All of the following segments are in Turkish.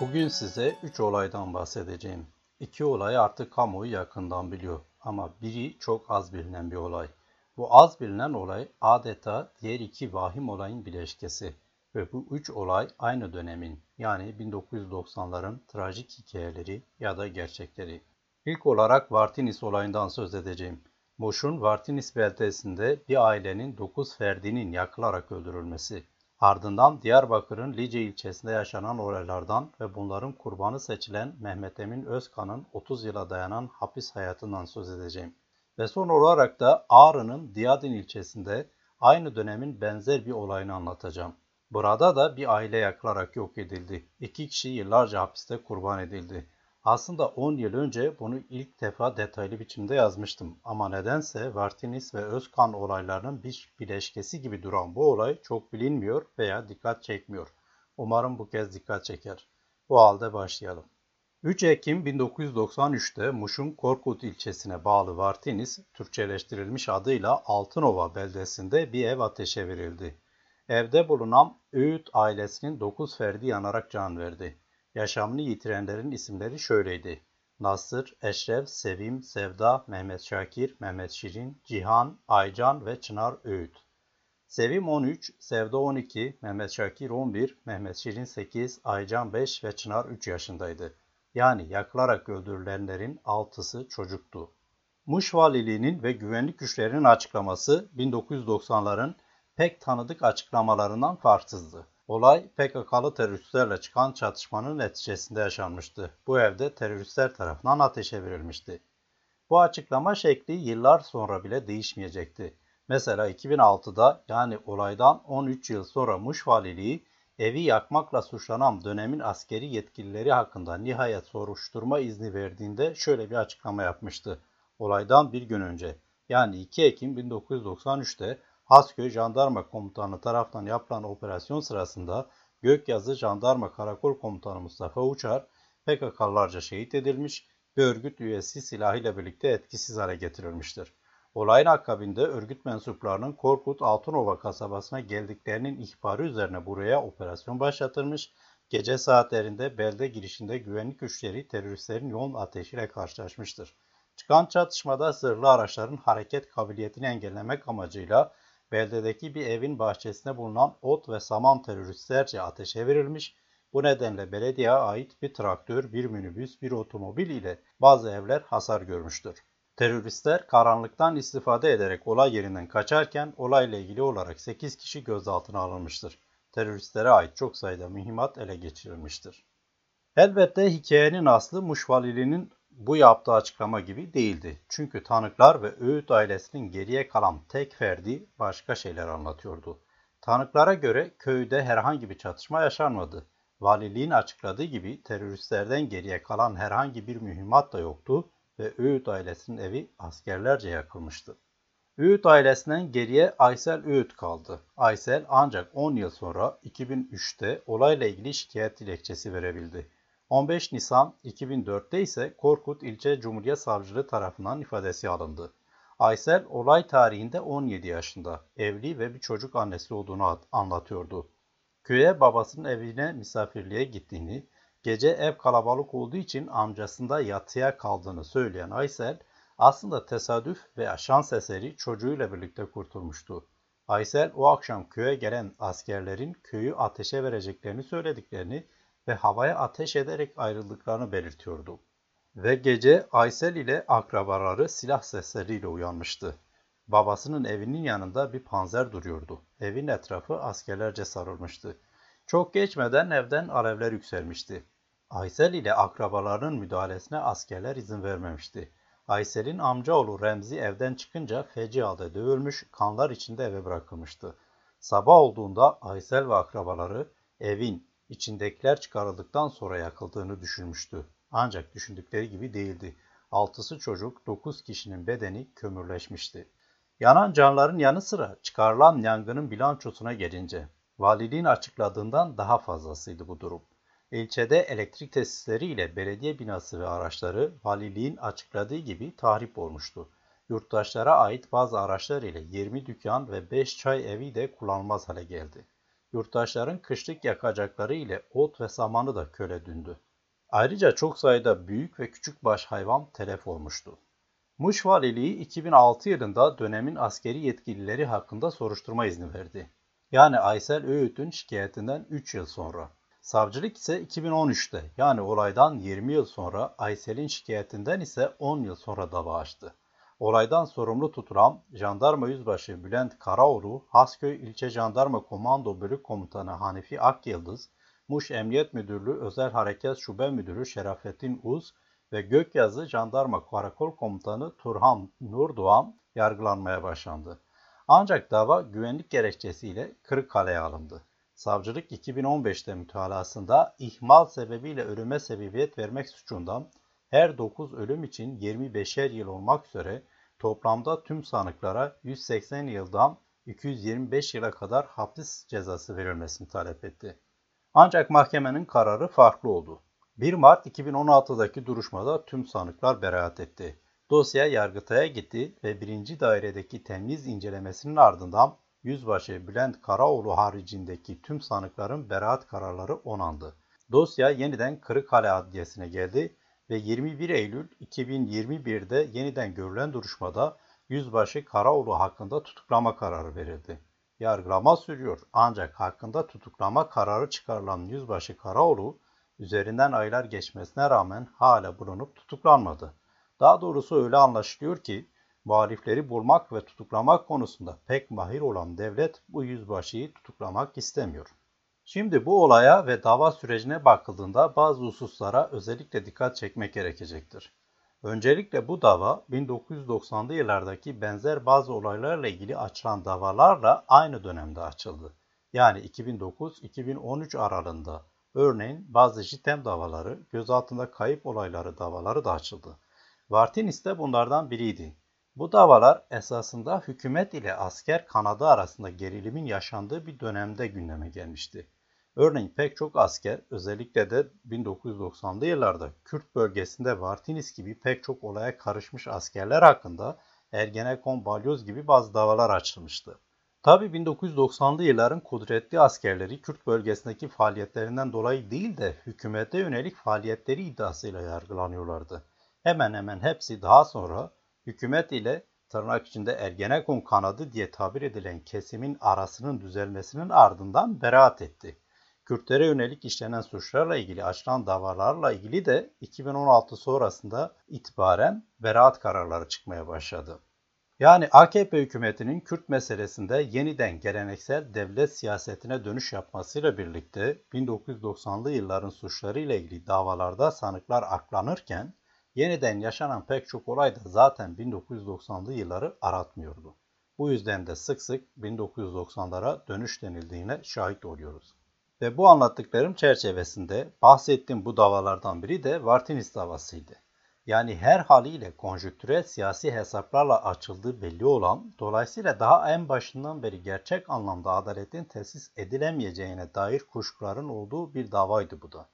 Bugün size 3 olaydan bahsedeceğim. 2 olay artık kamuoyu yakından biliyor ama biri çok az bilinen bir olay. Bu az bilinen olay adeta diğer iki vahim olayın bileşkesi ve bu 3 olay aynı dönemin yani 1990'ların trajik hikayeleri ya da gerçekleri. İlk olarak Vartinis olayından söz edeceğim. Muş'un Vartinis beldesinde bir ailenin 9 ferdinin yakılarak öldürülmesi. Ardından Diyarbakır'ın Lice ilçesinde yaşanan olaylardan ve bunların kurbanı seçilen Mehmet Emin Özkan'ın 30 yıla dayanan hapis hayatından söz edeceğim. Ve son olarak da Ağrı'nın Diyadin ilçesinde aynı dönemin benzer bir olayını anlatacağım. Burada da bir aile yakılarak yok edildi. 2 kişi yıllarca hapiste kurban edildi. Aslında 10 yıl önce bunu ilk defa detaylı biçimde yazmıştım ama nedense Vartinis ve Özkan olaylarının bir bileşkesi gibi duran bu olay çok bilinmiyor veya dikkat çekmiyor. Umarım bu kez dikkat çeker. Bu halde başlayalım. 3 Ekim 1993'te Muş'un Korkut ilçesine bağlı Vartinis, Türkçeleştirilmiş adıyla Altınova beldesinde bir ev ateşe verildi. Evde bulunan Öğüt ailesinin 9 ferdi yanarak can verdi. Yaşamını yitirenlerin isimleri şöyleydi: Nasır, Eşref, Sevim, Sevda, Mehmet Şakir, Mehmet Şirin, Cihan, Aycan ve Çınar Öğüt. Sevim 13, Sevda 12, Mehmet Şakir 11, Mehmet Şirin 8, Aycan 5 ve Çınar 3 yaşındaydı. Yani yakılarak öldürülenlerin 6'sı çocuktu. Muş Valiliğinin ve güvenlik güçlerinin açıklaması 1990'ların pek tanıdık açıklamalarından farksızdı. Olay PKK'lı teröristlerle çıkan çatışmanın neticesinde yaşanmıştı. Bu evde teröristler tarafından ateşe verilmişti. Bu açıklama şekli yıllar sonra bile değişmeyecekti. Mesela 2006'da yani olaydan 13 yıl sonra Muş Valiliği evi yakmakla suçlanan dönemin askeri yetkilileri hakkında nihayet soruşturma izni verdiğinde şöyle bir açıklama yapmıştı. Olaydan bir gün önce yani 2 Ekim 1993'te Hasköy Jandarma Komutanı tarafından yapılan operasyon sırasında Gökyazı Jandarma Karakol Komutanı Mustafa Uçar, PKK'larca şehit edilmiş ve örgüt üyesi silahıyla birlikte etkisiz hale getirilmiştir. Olayın akabinde örgüt mensuplarının Korkut Altınova kasabasına geldiklerinin ihbarı üzerine buraya operasyon başlatılmış, gece saatlerinde belde girişinde güvenlik güçleri teröristlerin yoğun ateşiyle karşılaşmıştır. Çıkan çatışmada zırhlı araçların hareket kabiliyetini engellemek amacıyla beldedeki bir evin bahçesinde bulunan ot ve saman teröristlerce ateşe verilmiş, bu nedenle belediyeye ait bir traktör, bir minibüs, bir otomobil ile bazı evler hasar görmüştür. Teröristler karanlıktan istifade ederek olay yerinden kaçarken olayla ilgili olarak 8 kişi gözaltına alınmıştır. Teröristlere ait çok sayıda mühimmat ele geçirilmiştir. Elbette hikayenin aslı Muş Valiliğinin bu yaptığı açıklama gibi değildi. Çünkü tanıklar ve Öğüt ailesinin geriye kalan tek ferdi başka şeyler anlatıyordu. Tanıklara göre köyde herhangi bir çatışma yaşanmadı. Valiliğin açıkladığı gibi teröristlerden geriye kalan herhangi bir mühimmat da yoktu ve Öğüt ailesinin evi askerlerce yakılmıştı. Öğüt ailesinden geriye Aysel Öğüt kaldı. Aysel ancak 10 yıl sonra 2003'te olayla ilgili şikayet dilekçesi verebildi. 15 Nisan 2004'te ise Korkut İlçe Cumhuriyet Savcılığı tarafından ifadesi alındı. Aysel olay tarihinde 17 yaşında, evli ve bir çocuk annesi olduğunu anlatıyordu. Köye babasının evine misafirliğe gittiğini, gece ev kalabalık olduğu için amcasında yatıya kaldığını söyleyen Aysel, aslında tesadüf ve şans eseri çocuğuyla birlikte kurtulmuştu. Aysel o akşam köye gelen askerlerin köyü ateşe vereceklerini söylediklerini ve havaya ateş ederek ayrıldıklarını belirtiyordu. Ve gece Aysel ile akrabaları silah sesleriyle uyanmıştı. Babasının evinin yanında bir panzer duruyordu. Evin etrafı askerlerce sarılmıştı. Çok geçmeden evden alevler yükselmişti. Aysel ile akrabalarının müdahalesine askerler izin vermemişti. Aysel'in amcaoğlu Remzi evden çıkınca feci halde dövülmüş, kanlar içinde eve bırakılmıştı. Sabah olduğunda Aysel ve akrabaları evin İçindekiler çıkarıldıktan sonra yakıldığını düşünmüştü. Ancak düşündükleri gibi değildi. 6'sı çocuk, 9 kişinin bedeni kömürleşmişti. Yanan canların yanı sıra çıkarılan yangının bilançosuna gelince, valiliğin açıkladığından daha fazlasıydı bu durum. İlçede elektrik tesisleri ile belediye binası ve araçları valiliğin açıkladığı gibi tahrip olmuştu. Yurttaşlara ait bazı araçlar ile 20 dükkan ve 5 çay evi de kullanılmaz hale geldi. yurttaşların kışlık yakacakları ile ot ve samanı da köle dündü. Ayrıca çok sayıda büyük ve küçükbaş hayvan telef olmuştu. Muş Valiliği 2006 yılında dönemin askeri yetkilileri hakkında soruşturma izni verdi. Yani Aysel Öğüt'ün şikayetinden 3 yıl sonra. Savcılık ise 2013'te yani olaydan 20 yıl sonra, Aysel'in şikayetinden ise 10 yıl sonra dava açtı. Olaydan sorumlu tutulan Jandarma Yüzbaşı Bülent Karaoğlu, Hasköy İlçe Jandarma Komando Bölük Komutanı Hanifi Akyıldız, Muş Emniyet Müdürlüğü Özel Harekat Şube Müdürü Şerafettin Uz ve Gökyazı Jandarma Karakol Komutanı Turhan Nurdoğan yargılanmaya başlandı. Ancak dava güvenlik gerekçesiyle Kırıkkale'ye alındı. Savcılık 2015'te mütalasında ihmal sebebiyle ölüme sebebiyet vermek suçundan her 9 ölüm için 25'er yıl olmak üzere toplamda tüm sanıklara 180 yıldan 225 yıla kadar hapis cezası verilmesini talep etti. Ancak mahkemenin kararı farklı oldu. 1 Mart 2016'daki duruşmada tüm sanıklar beraat etti. Dosya Yargıtay'a gitti ve 1. Dairedeki temyiz incelemesinin ardından Yüzbaşı Bülent Karaoğlu haricindeki tüm sanıkların beraat kararları onandı. Dosya yeniden Kırıkkale Adliyesi'ne geldi ve 21 Eylül 2021'de yeniden görülen duruşmada Yüzbaşı Karaoğlu hakkında tutuklama kararı verildi. Yargılama sürüyor ancak hakkında tutuklama kararı çıkarılan Yüzbaşı Karaoğlu üzerinden aylar geçmesine rağmen hala bulunup tutuklanmadı. Daha doğrusu öyle anlaşılıyor ki muhalifleri bulmak ve tutuklamak konusunda pek mahir olan devlet bu yüzbaşıyı tutuklamak istemiyor. Şimdi bu olaya ve dava sürecine bakıldığında bazı hususlara özellikle dikkat çekmek gerekecektir. Öncelikle bu dava 1990'lı yıllardaki benzer bazı olaylarla ilgili açılan davalarla aynı dönemde açıldı. Yani 2009-2013 aralığında örneğin bazı JITEM davaları, gözaltında kayıp olayları davaları da açıldı. Vartinis de bunlardan biriydi. Bu davalar esasında hükümet ile asker kanadı arasında gerilimin yaşandığı bir dönemde gündeme gelmişti. Örneğin pek çok asker özellikle de 1990'lı yıllarda Kürt bölgesinde Vartinis gibi pek çok olaya karışmış askerler hakkında Ergenekon, Balyoz gibi bazı davalar açılmıştı. Tabi 1990'lı yılların kudretli askerleri Kürt bölgesindeki faaliyetlerinden dolayı değil de hükümete yönelik faaliyetleri iddiasıyla yargılanıyorlardı. Hemen hemen hepsi daha sonra hükümet ile tırnak içinde Ergenekon kanadı diye tabir edilen kesimin arasının düzelmesinin ardından beraat etti. Kürtlere yönelik işlenen suçlarla ilgili açılan davalarla ilgili de 2016 sonrasında itibaren beraat kararları çıkmaya başladı. Yani AKP hükümetinin Kürt meselesinde yeniden geleneksel devlet siyasetine dönüş yapmasıyla birlikte 1990'lı yılların suçları ile ilgili davalarda sanıklar aklanırken yeniden yaşanan pek çok olay da zaten 1990'lı yılları aratmıyordu. Bu yüzden de sık sık 1990'lara dönüş denildiğine şahit oluyoruz. Ve bu anlattıklarım çerçevesinde bahsettiğim bu davalardan biri de Vartinis davasıydı. Yani her haliyle konjüktürel siyasi hesaplarla açıldığı belli olan, dolayısıyla daha en başından beri gerçek anlamda adaletin tesis edilemeyeceğine dair kuşkuların olduğu bir davaydı bu da.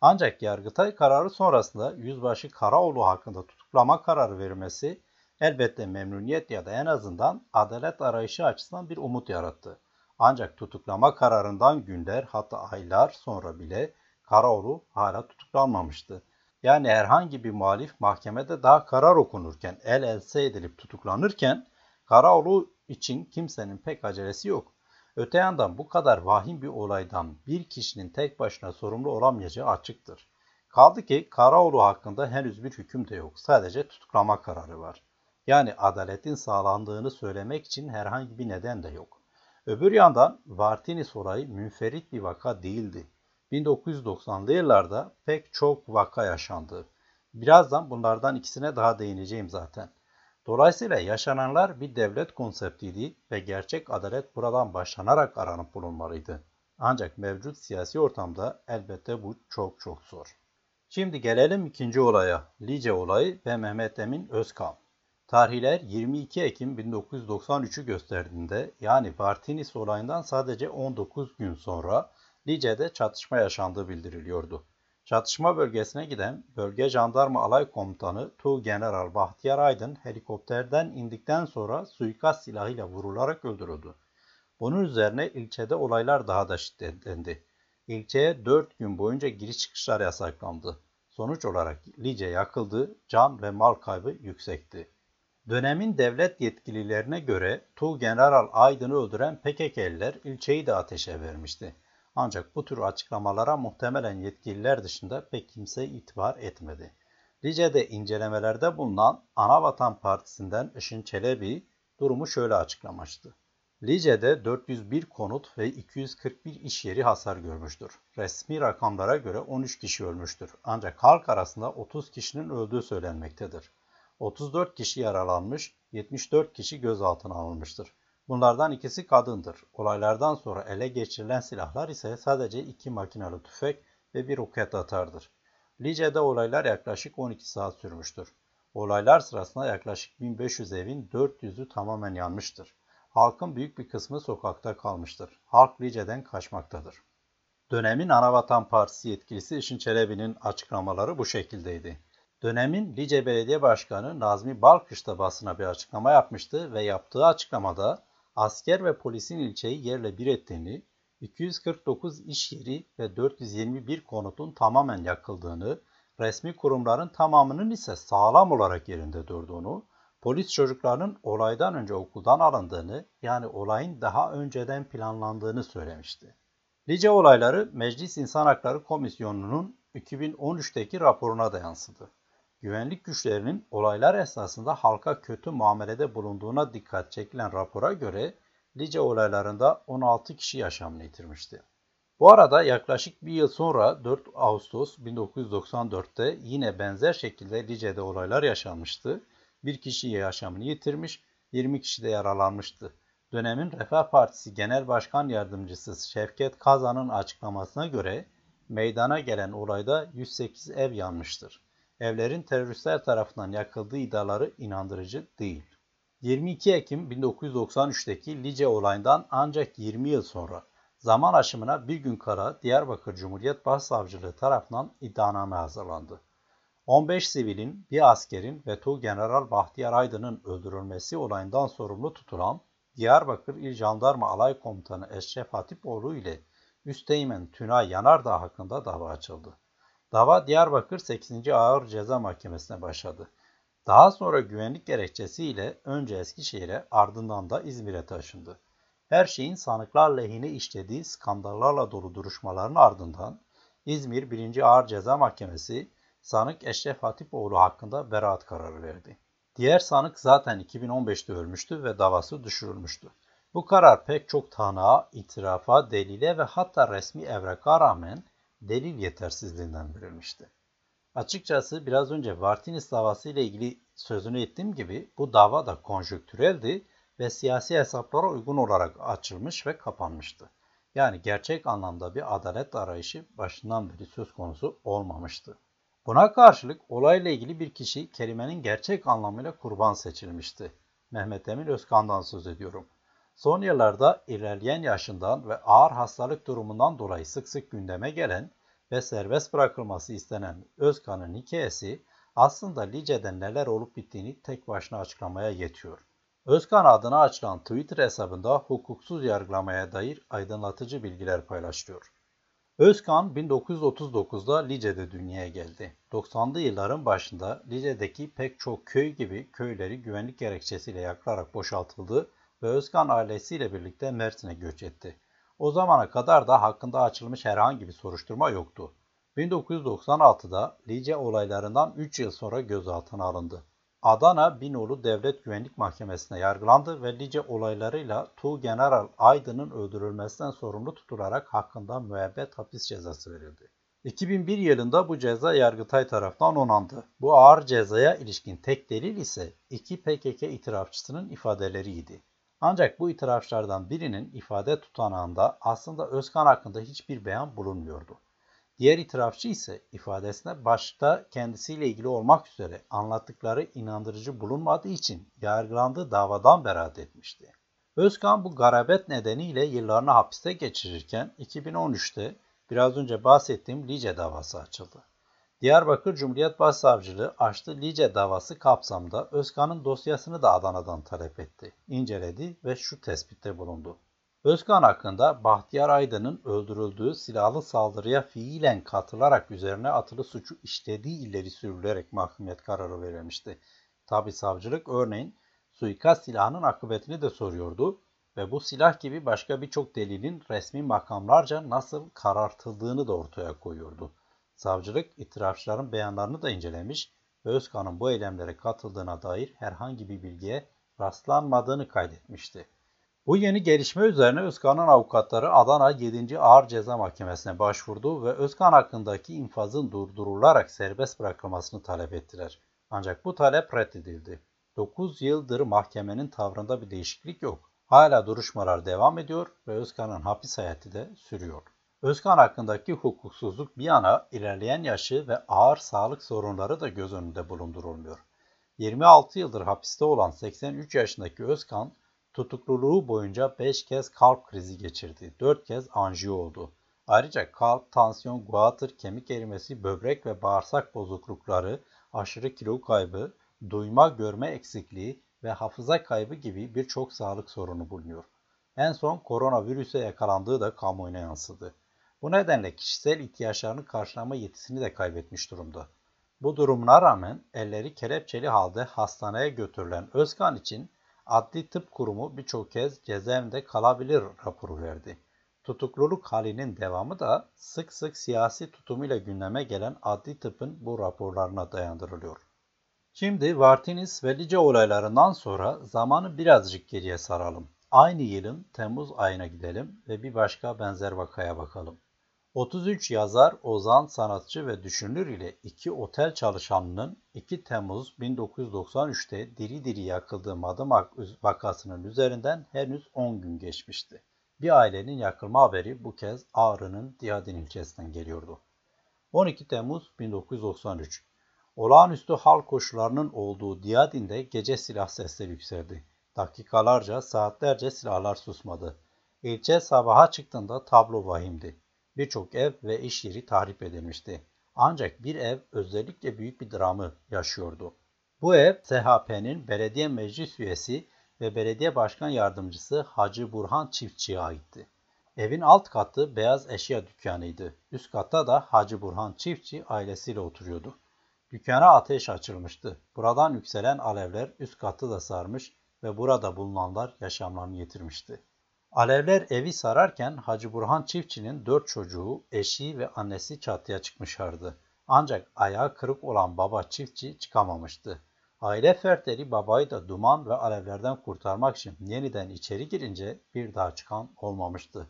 Ancak Yargıtay kararı sonrasında Yüzbaşı Karaoğlu hakkında tutuklama kararı verilmesi elbette memnuniyet ya da en azından adalet arayışı açısından bir umut yarattı. Ancak tutuklama kararından günler hatta aylar sonra bile Karaoğlu hala tutuklanmamıştı. Yani herhangi bir muhalif mahkemede daha karar okunurken, el else edilip tutuklanırken Karaoğlu için kimsenin pek acelesi yok. Öte yandan bu kadar vahim bir olaydan bir kişinin tek başına sorumlu olamayacağı açıktır. Kaldı ki Karaoğlu hakkında henüz bir hüküm de yok. Sadece tutuklama kararı var. Yani adaletin sağlandığını söylemek için herhangi bir neden de yok. Öbür yandan Vartinis olayı münferit bir vaka değildi. 1990'lı yıllarda pek çok vaka yaşandı. Birazdan bunlardan ikisine daha değineceğim zaten. Dolayısıyla yaşananlar bir devlet konseptiydi ve gerçek adalet buradan başlanarak aranıp bulunmalıydı. Ancak mevcut siyasi ortamda elbette bu çok çok zor. Şimdi gelelim ikinci olaya, Lice olayı ve Mehmet Emin Özkan. Tarihler 22 Ekim 1993'ü gösterdiğinde, yani Vartinis olayından sadece 19 gün sonra Lice'de çatışma yaşandığı bildiriliyordu. Çatışma bölgesine giden Bölge Jandarma Alay Komutanı Tuğgeneral Bahtiyar Aydın helikopterden indikten sonra suikast silahıyla vurularak öldürüldü. Bunun üzerine ilçede olaylar daha da şiddetlendi. İlçeye 4 gün boyunca giriş çıkışlar yasaklandı. Sonuç olarak Lice yakıldı, can ve mal kaybı yüksekti. Dönemin devlet yetkililerine göre Tuğgeneral Aydın'ı öldüren PKK'liler ilçeyi de ateşe vermişti. Ancak bu tür açıklamalara muhtemelen yetkililer dışında pek kimse itibar etmedi. Lice'de incelemelerde bulunan Anavatan Partisi'nden İşin Çelebi durumu şöyle açıklamıştı. Lice'de 401 konut ve 241 iş yeri hasar görmüştür. Resmi rakamlara göre 13 kişi ölmüştür. Ancak halk arasında 30 kişinin öldüğü söylenmektedir. 34 kişi yaralanmış, 74 kişi gözaltına alınmıştır. Bunlardan ikisi kadındır. Olaylardan sonra ele geçirilen silahlar ise sadece 2 makinalı tüfek ve bir roket atardır. Lice'de olaylar yaklaşık 12 saat sürmüştür. Olaylar sırasında yaklaşık 1500 evin 400'ü tamamen yanmıştır. Halkın büyük bir kısmı sokakta kalmıştır. Halk Lice'den kaçmaktadır. Dönemin Anavatan Partisi yetkilisi İşin Çelebi'nin açıklamaları bu şekildeydi. Dönemin Lice Belediye Başkanı Nazmi Balkış da basına bir açıklama yapmıştı ve yaptığı açıklamada asker ve polisin ilçeyi yerle bir ettiğini, 249 iş yeri ve 421 konutun tamamen yakıldığını, resmi kurumların tamamının ise sağlam olarak yerinde durduğunu, polis çocuklarının olaydan önce okuldan alındığını, yani olayın daha önceden planlandığını söylemişti. Lice olayları Meclis İnsan Hakları Komisyonu'nun 2013'teki raporuna da yansıdı. Güvenlik güçlerinin olaylar esnasında halka kötü muamelede bulunduğuna dikkat çekilen rapora göre Lice olaylarında 16 kişi yaşamını yitirmişti. Bu arada yaklaşık bir yıl sonra 4 Ağustos 1994'te yine benzer şekilde Lice'de olaylar yaşanmıştı. Bir kişi yaşamını yitirmiş, 20 kişi de yaralanmıştı. Dönemin Refah Partisi Genel Başkan Yardımcısı Şevket Kazan'ın açıklamasına göre meydana gelen olayda 108 ev yanmıştır. Evlerin teröristler tarafından yakıldığı iddiaları inandırıcı değil. 22 Ekim 1993'teki Lice olayından ancak 20 yıl sonra zaman aşımına bir gün kala Diyarbakır Cumhuriyet Başsavcılığı tarafından iddianame hazırlandı. 15 sivilin, bir askerin ve Tuğgeneral Bahtiyar Aydın'ın öldürülmesi olayından sorumlu tutulan Diyarbakır İl Jandarma Alay Komutanı Eşref Hatipoğlu ile Üsteğmen Tünay Yanardağ hakkında dava açıldı. Dava Diyarbakır 8. Ağır Ceza Mahkemesi'ne başladı. Daha sonra güvenlik gerekçesiyle önce Eskişehir'e ardından da İzmir'e taşındı. Her şeyin sanıklar lehine işlediği skandallarla dolu duruşmaların ardından İzmir 1. Ağır Ceza Mahkemesi sanık Eşref Hatipoğlu hakkında beraat kararı verdi. Diğer sanık zaten 2015'te ölmüştü ve davası düşürülmüştü. Bu karar pek çok tanığa, itirafa, delile ve hatta resmi evraka rağmen delil yetersizliğinden verilmişti. Açıkçası biraz önce Vartinis davası ile ilgili sözünü ettiğim gibi bu dava da konjüktüreldi ve siyasi hesaplara uygun olarak açılmış ve kapanmıştı. Yani gerçek anlamda bir adalet arayışı başından beri söz konusu olmamıştı. Buna karşılık olayla ilgili bir kişi kelimenin gerçek anlamıyla kurban seçilmişti. Mehmet Emin Özkan'dan söz ediyorum. Son yıllarda ilerleyen yaşından ve ağır hastalık durumundan dolayı sık sık gündeme gelen ve serbest bırakılması istenen Özkan'ın hikayesi aslında Lice'de neler olup bittiğini tek başına açıklamaya yetiyor. Özkan adına açılan Twitter hesabında hukuksuz yargılamaya dair aydınlatıcı bilgiler paylaşıyor. Özkan 1939'da Lice'de dünyaya geldi. 90'lı yılların başında Lice'deki pek çok köy gibi köyleri güvenlik gerekçesiyle yakılarak boşaltıldı ve Özkan ailesiyle birlikte Mersin'e göç etti. O zamana kadar da hakkında açılmış herhangi bir soruşturma yoktu. 1996'da Lice olaylarından 3 yıl sonra gözaltına alındı. Adana Binoğlu Devlet Güvenlik Mahkemesi'ne yargılandı ve Lice olaylarıyla Tuğgeneral Aydın'ın öldürülmesinden sorumlu tutularak hakkında müebbet hapis cezası verildi. 2001 yılında bu ceza Yargıtay tarafından onandı. Bu ağır cezaya ilişkin tek delil ise 2 PKK itirafçısının ifadeleriydi. Ancak bu itirafçılardan birinin ifade tutanağında aslında Özkan hakkında hiçbir beyan bulunmuyordu. Diğer itirafçı ise ifadesine başta kendisiyle ilgili olmak üzere anlattıkları inandırıcı bulunmadığı için yargılandığı davadan beraat etmişti. Özkan bu garabet nedeniyle yıllarını hapiste geçirirken 2013'te biraz önce bahsettiğim Lice davası açıldı. Diyarbakır Cumhuriyet Başsavcılığı açtığı Lice davası kapsamında Özkan'ın dosyasını da Adana'dan talep etti, inceledi ve şu tespitte bulundu. Özkan hakkında Bahtiyar Aydın'ın öldürüldüğü silahlı saldırıya fiilen katılarak üzerine atılı suçu işlediği ileri sürülerek mahkumiyet kararı verilmişti. Tabi savcılık örneğin suikast silahının akıbetini de soruyordu ve bu silah gibi başka birçok delilin resmi makamlarca nasıl karartıldığını da ortaya koyuyordu. Savcılık itirafçıların beyanlarını da incelemiş ve Özkan'ın bu eylemlere katıldığına dair herhangi bir bilgiye rastlanmadığını kaydetmişti. Bu yeni gelişme üzerine Özkan'ın avukatları Adana 7. Ağır Ceza Mahkemesi'ne başvurdu ve Özkan hakkındaki infazın durdurularak serbest bırakılmasını talep ettiler. Ancak bu talep reddedildi. 9 yıldır mahkemenin tavrında bir değişiklik yok. Hala duruşmalar devam ediyor ve Özkan'ın hapis hayatı da sürüyor. Özkan hakkındaki hukuksuzluk bir yana ilerleyen yaşı ve ağır sağlık sorunları da göz önünde bulundurulmuyor. 26 yıldır hapiste olan 83 yaşındaki Özkan, tutukluluğu boyunca 5 kez kalp krizi geçirdi. 4 kez anjiyo oldu. Ayrıca kalp, tansiyon, guatr, kemik erimesi, böbrek ve bağırsak bozuklukları, aşırı kilo kaybı, duyma görme eksikliği ve hafıza kaybı gibi birçok sağlık sorunu bulunuyor. En son koronavirüse yakalandığı da kamuoyuna yansıdı. Bu nedenle kişisel ihtiyaçlarını karşılama yetisini de kaybetmiş durumda. Bu durumuna rağmen elleri kelepçeli halde hastaneye götürülen Özkan için Adli Tıp Kurumu birçok kez cezaevinde kalabilir raporu verdi. Tutukluluk halinin devamı da sık sık siyasi tutumuyla gündeme gelen adli tıpın bu raporlarına dayandırılıyor. Şimdi Vartinis ve Lice olaylarından sonra zamanı birazcık geriye saralım. Aynı yılın Temmuz ayına gidelim ve bir başka benzer vakaya bakalım. 33 yazar, ozan, sanatçı ve düşünür ile iki otel çalışanının 2 Temmuz 1993'te diri diri yakıldığı Madımak vakasının üzerinden henüz 10 gün geçmişti. Bir ailenin yakılma haberi bu kez Ağrı'nın Diyadin ilçesinden geliyordu. 12 Temmuz 1993. Olağanüstü hal koşullarının olduğu Diyadin'de gece silah sesleri yükseldi. Dakikalarca, saatlerce silahlar susmadı. İlçe sabaha çıktığında tablo vahimdi. Birçok ev ve iş yeri tahrip edilmişti. Ancak bir ev özellikle büyük bir dramı yaşıyordu. Bu ev SHP'nin belediye meclis üyesi ve belediye başkan yardımcısı Hacı Burhan Çiftçi'ye aitti. Evin alt katı beyaz eşya dükkanıydı. Üst katta da Hacı Burhan Çiftçi ailesiyle oturuyordu. Dükkana ateş açılmıştı. Buradan yükselen alevler üst katı da sarmış ve burada bulunanlar yaşamlarını yitirmişti. Alevler evi sararken Hacı Burhan Çiftçi'nin 4 çocuğu, eşi ve annesi çatıya çıkmışlardı. Ancak ayağı kırık olan baba Çiftçi çıkamamıştı. Aile fertleri babayı da duman ve alevlerden kurtarmak için yeniden içeri girince bir daha çıkan olmamıştı.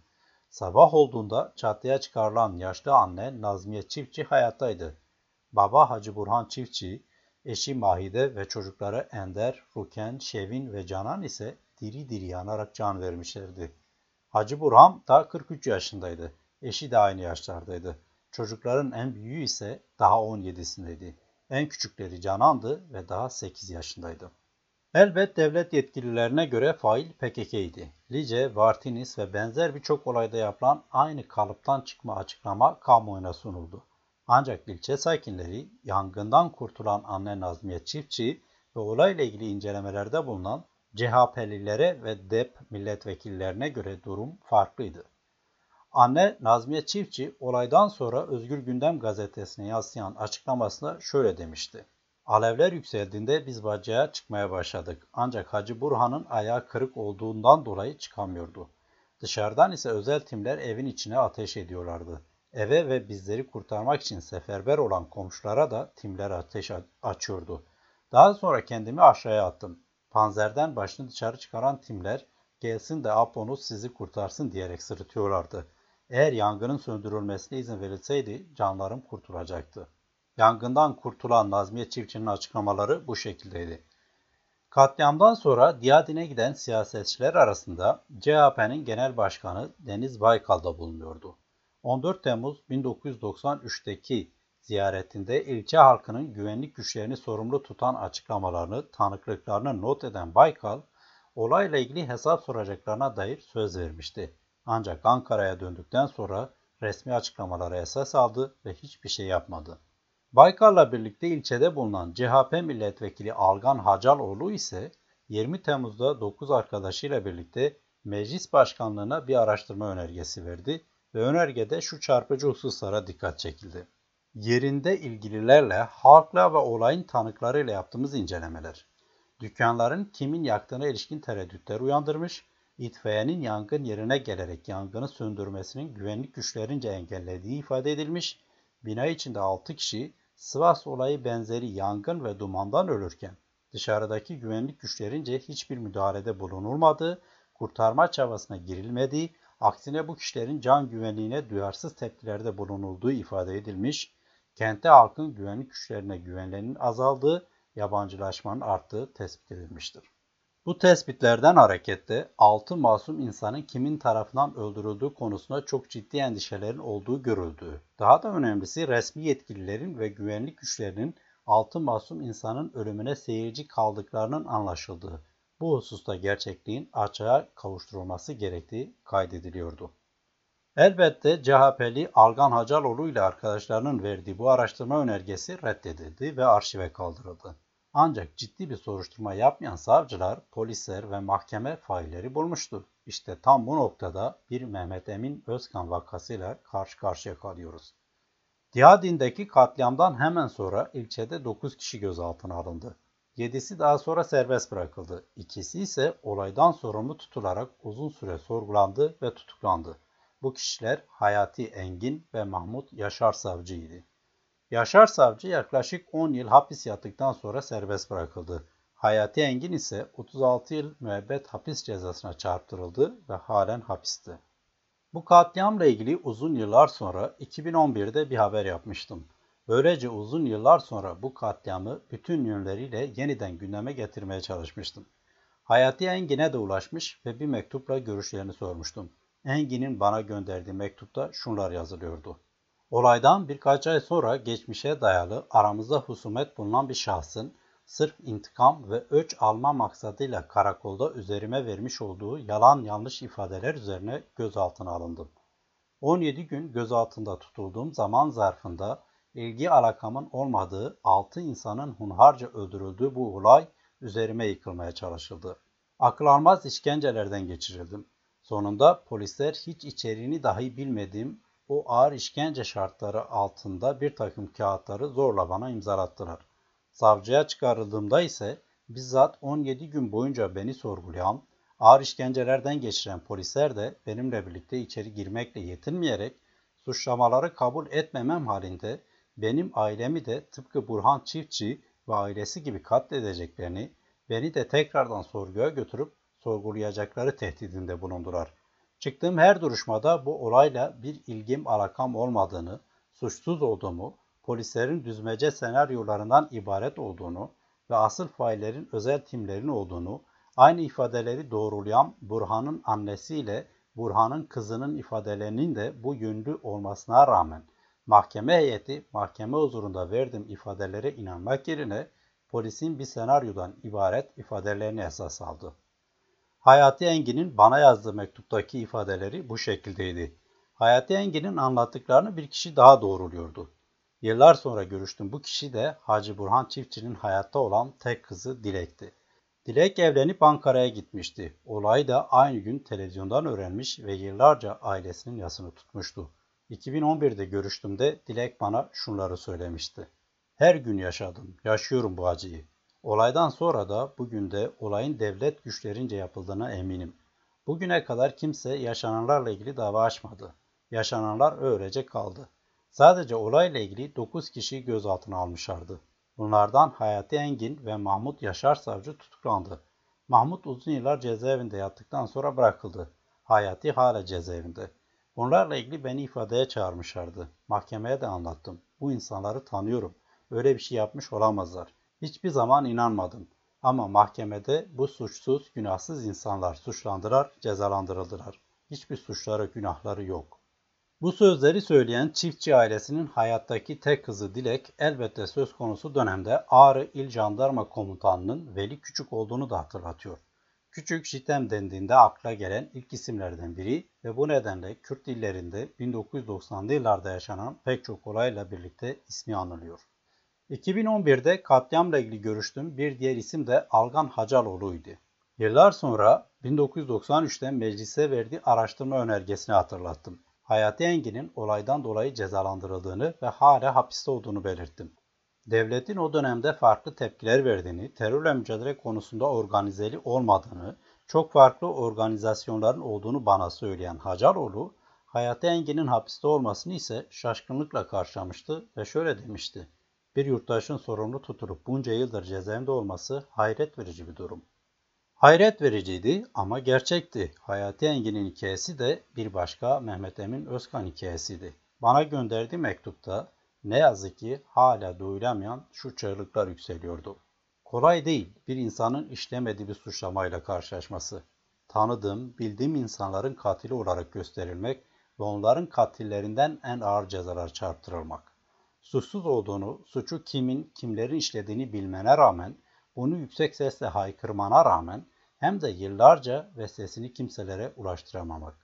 Sabah olduğunda çatıya çıkarılan yaşlı anne Nazmiye Çiftçi hayattaydı. Baba Hacı Burhan Çiftçi, eşi Mahide ve çocukları Ender, Ruken, Şevin ve Canan ise diri diri yanarak can vermişlerdi. Hacı Burhan da 43 yaşındaydı. Eşi de aynı yaşlardaydı. Çocukların en büyüğü ise daha 17'sindeydi. En küçükleri Canan'dı ve daha 8 yaşındaydı. Elbet devlet yetkililerine göre fail PKK'ydi. Lice, Vartinis ve benzer birçok olayda yapılan aynı kalıptan çıkma açıklama kamuoyuna sunuldu. Ancak ilçe sakinleri yangından kurtulan anne Nazmiye Çiftçi ve olayla ilgili incelemelerde bulunan CHP'lilere ve DEP milletvekillerine göre durum farklıydı. Anne Nazmiye Çiftçi olaydan sonra Özgür Gündem gazetesine yansıyan açıklamasında şöyle demişti. Alevler yükseldiğinde biz bacaya çıkmaya başladık ancak Hacı Burhan'ın ayağı kırık olduğundan dolayı çıkamıyordu. Dışarıdan ise özel timler evin içine ateş ediyorlardı. Eve ve bizleri kurtarmak için seferber olan komşulara da timler ateş açıyordu. Daha sonra kendimi aşağıya attım. Panzerden başını dışarı çıkaran timler gelsin de Apo'nuz sizi kurtarsın diyerek sırıtıyorlardı. Eğer yangının söndürülmesine izin verilseydi canlarım kurtulacaktı. Yangından kurtulan Nazmiye Çiftçi'nin açıklamaları bu şekildeydi. Katliamdan sonra Diyadin'e giden siyasetçiler arasında CHP'nin genel başkanı Deniz Baykal da bulunuyordu. 14 Temmuz 1993'teki ziyaretinde ilçe halkının güvenlik güçlerini sorumlu tutan açıklamalarını, tanıklıklarını not eden Baykal, olayla ilgili hesap soracaklarına dair söz vermişti. Ancak Ankara'ya döndükten sonra resmi açıklamalara esas aldı ve hiçbir şey yapmadı. Baykal'la birlikte ilçede bulunan CHP milletvekili Algan Hacaloğlu ise 20 Temmuz'da 9 arkadaşıyla birlikte meclis başkanlığına bir araştırma önergesi verdi ve önergede şu çarpıcı hususlara dikkat çekildi. Yerinde ilgililerle, halkla ve olayın tanıklarıyla yaptığımız incelemeler, dükkanların kimin yaktığına ilişkin tereddütler uyandırmış, itfaiyenin yangın yerine gelerek yangını söndürmesinin güvenlik güçlerince engellediği ifade edilmiş, bina içinde 6 kişi Sivas olayı benzeri yangın ve dumandan ölürken dışarıdaki güvenlik güçlerince hiçbir müdahalede bulunulmadığı, kurtarma çabasına girilmediği, aksine bu kişilerin can güvenliğine duyarsız tepkilerde bulunulduğu ifade edilmiş, kente halkın güvenlik güçlerine güvenlerinin azaldığı, yabancılaşmanın arttığı tespit edilmiştir. Bu tespitlerden hareketle 6 masum insanın kimin tarafından öldürüldüğü konusunda çok ciddi endişelerin olduğu görüldü. Daha da önemlisi resmi yetkililerin ve güvenlik güçlerinin 6 masum insanın ölümüne seyirci kaldıklarının anlaşıldığı, bu hususta gerçekliğin açığa kavuşturulması gerektiği kaydediliyordu. Elbette CHP'li Algan Hacaloğlu ile arkadaşlarının verdiği bu araştırma önergesi reddedildi ve arşive kaldırıldı. Ancak ciddi bir soruşturma yapmayan savcılar, polisler ve mahkeme failleri bulmuştu. İşte tam bu noktada bir Mehmet Emin Özkan vakasıyla karşı karşıya kalıyoruz. Diyadin'deki katliamdan hemen sonra ilçede 9 kişi gözaltına alındı. 7'si daha sonra serbest bırakıldı. 2'si ise olaydan sorumlu tutularak uzun süre sorgulandı ve tutuklandı. Bu kişiler Hayati Engin ve Mahmut Yaşar Savcı idi. Yaşar Savcı yaklaşık 10 yıl hapis yattıktan sonra serbest bırakıldı. Hayati Engin ise 36 yıl müebbet hapis cezasına çarptırıldı ve halen hapisti. Bu katliamla ilgili uzun yıllar sonra 2011'de bir haber yapmıştım. Böylece uzun yıllar sonra bu katliamı bütün yönleriyle yeniden gündeme getirmeye çalışmıştım. Hayati Engin'e de ulaşmış ve bir mektupla görüşlerini sormuştum. Engin'in bana gönderdiği mektupta şunlar yazılıyordu. Olaydan birkaç ay sonra geçmişe dayalı aramızda husumet bulunan bir şahsın sırf intikam ve öç alma maksadıyla karakolda üzerime vermiş olduğu yalan yanlış ifadeler üzerine gözaltına alındım. 17 gün gözaltında tutulduğum zaman zarfında ilgi alakamın olmadığı 6 insanın hunharca öldürüldüğü bu olay üzerime yıkılmaya çalışıldı. Akıl almaz işkencelerden geçirildim. Sonunda polisler hiç içeriğini dahi bilmediğim o ağır işkence şartları altında bir takım kağıtları zorla bana imzalattılar. Savcıya çıkarıldığımda ise bizzat 17 gün boyunca beni sorgulayan, ağır işkencelerden geçiren polisler de benimle birlikte içeri girmekle yetinmeyerek suçlamaları kabul etmemem halinde benim ailemi de tıpkı Burhan Çiftçi ve ailesi gibi katledeceklerini, beni de tekrardan sorguya götürüp sorgulayacakları tehdidinde bulundular. Çıktığım her duruşmada bu olayla bir ilgim alakam olmadığını, suçsuz olduğumu, polislerin düzmece senaryolarından ibaret olduğunu ve asıl faillerin özel timlerin olduğunu, aynı ifadeleri doğrulayan Burhan'ın annesiyle Burhan'ın kızının ifadelerinin de bu yönlü olmasına rağmen mahkeme heyeti mahkeme huzurunda verdiğim ifadelere inanmak yerine polisin bir senaryodan ibaret ifadelerini esas aldı. Hayati Engin'in bana yazdığı mektuptaki ifadeleri bu şekildeydi. Hayati Engin'in anlattıklarını bir kişi daha doğruluyordu. Yıllar sonra görüştüm bu kişi de Hacı Burhan Çiftçi'nin hayatta olan tek kızı Dilek'ti. Dilek evlenip Ankara'ya gitmişti. Olayı da aynı gün televizyondan öğrenmiş ve yıllarca ailesinin yasını tutmuştu. 2011'de görüştüğümde Dilek bana şunları söylemişti. Her gün yaşadım, yaşıyorum bu acıyı. Olaydan sonra da bugün de olayın devlet güçlerince yapıldığına eminim. Bugüne kadar kimse yaşananlarla ilgili dava açmadı. Yaşananlar öylece kaldı. Sadece olayla ilgili 9 kişiyi gözaltına almışlardı. Bunlardan Hayati Engin ve Mahmut Yaşar Savcı tutuklandı. Mahmut uzun yıllar cezaevinde yattıktan sonra bırakıldı. Hayati hala cezaevinde. Bunlarla ilgili beni ifadeye çağırmışlardı. Mahkemeye de anlattım. Bu insanları tanıyorum. Öyle bir şey yapmış olamazlar. Hiçbir zaman inanmadım. Ama mahkemede bu suçsuz, günahsız insanlar suçlandılar, cezalandırıldılar. Hiçbir suçları, günahları yok. Bu sözleri söyleyen Çiftçi ailesinin hayattaki tek kızı Dilek, elbette söz konusu dönemde Ağrı İl Jandarma Komutanı'nın Veli Küçük olduğunu da hatırlatıyor. Küçük, Şitem dendiğinde akla gelen ilk isimlerden biri ve bu nedenle Kürt illerinde 1990'lı yıllarda yaşanan pek çok olayla birlikte ismi anılıyor. 2011'de katliamla ilgili görüştüğüm bir diğer isim de Algan Hacaloğlu'ydu. Yıllar sonra 1993'te meclise verdiği araştırma önergesini hatırlattım. Hayati Engin'in olaydan dolayı cezalandırıldığını ve hala hapiste olduğunu belirttim. Devletin o dönemde farklı tepkiler verdiğini, terörle mücadele konusunda organizeli olmadığını, çok farklı organizasyonların olduğunu bana söyleyen Hacaloğlu, Hayati Engin'in hapiste olmasını ise şaşkınlıkla karşılamıştı ve şöyle demişti. Bir yurttaşın sorumlu tutulup bunca yıldır cezaevinde olması hayret verici bir durum. Hayret vericiydi ama gerçekti. Hayati Engin'in hikayesi de bir başka Mehmet Emin Özkan hikayesiydi. Bana gönderdiği mektupta ne yazık ki hala doyulamayan şu çığlıklar yükseliyordu. Kolay değil bir insanın işlemediği bir suçlamayla karşılaşması. Tanıdığım, bildiğim insanların katili olarak gösterilmek ve onların katillerinden en ağır cezalar çarptırılmak. Suçsuz olduğunu, suçu kimin, kimlerin işlediğini bilmene rağmen, bunu yüksek sesle haykırmana rağmen hem de yıllarca ve sesini kimselere ulaştıramamak.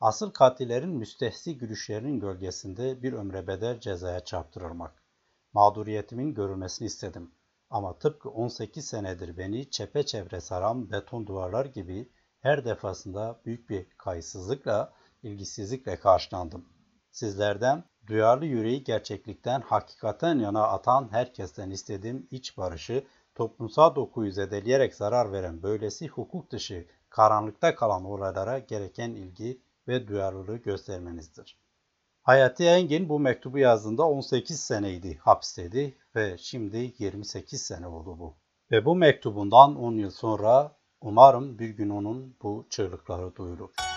Asıl katillerin müstehsi gülüşlerinin gölgesinde bir ömre bedel cezaya çarptırılmak. Mağduriyetimin görülmesini istedim. Ama tıpkı 18 senedir beni çepeçevre saran beton duvarlar gibi her defasında büyük bir kayıtsızlıkla, ilgisizlikle karşılandım. Sizlerden, duyarlı yüreği gerçeklikten hakikaten yana atan herkesten istediğim iç barışı, toplumsal dokuyu zedeleyerek zarar veren böylesi hukuk dışı, karanlıkta kalan olaylara gereken ilgi ve duyarlılığı göstermenizdir. Hayati Engin bu mektubu yazdığında 18 seneydi hapisteydi ve şimdi 28 sene oldu bu. Ve bu mektubundan 10 yıl sonra umarım bir gün onun bu çığlıkları duyulur.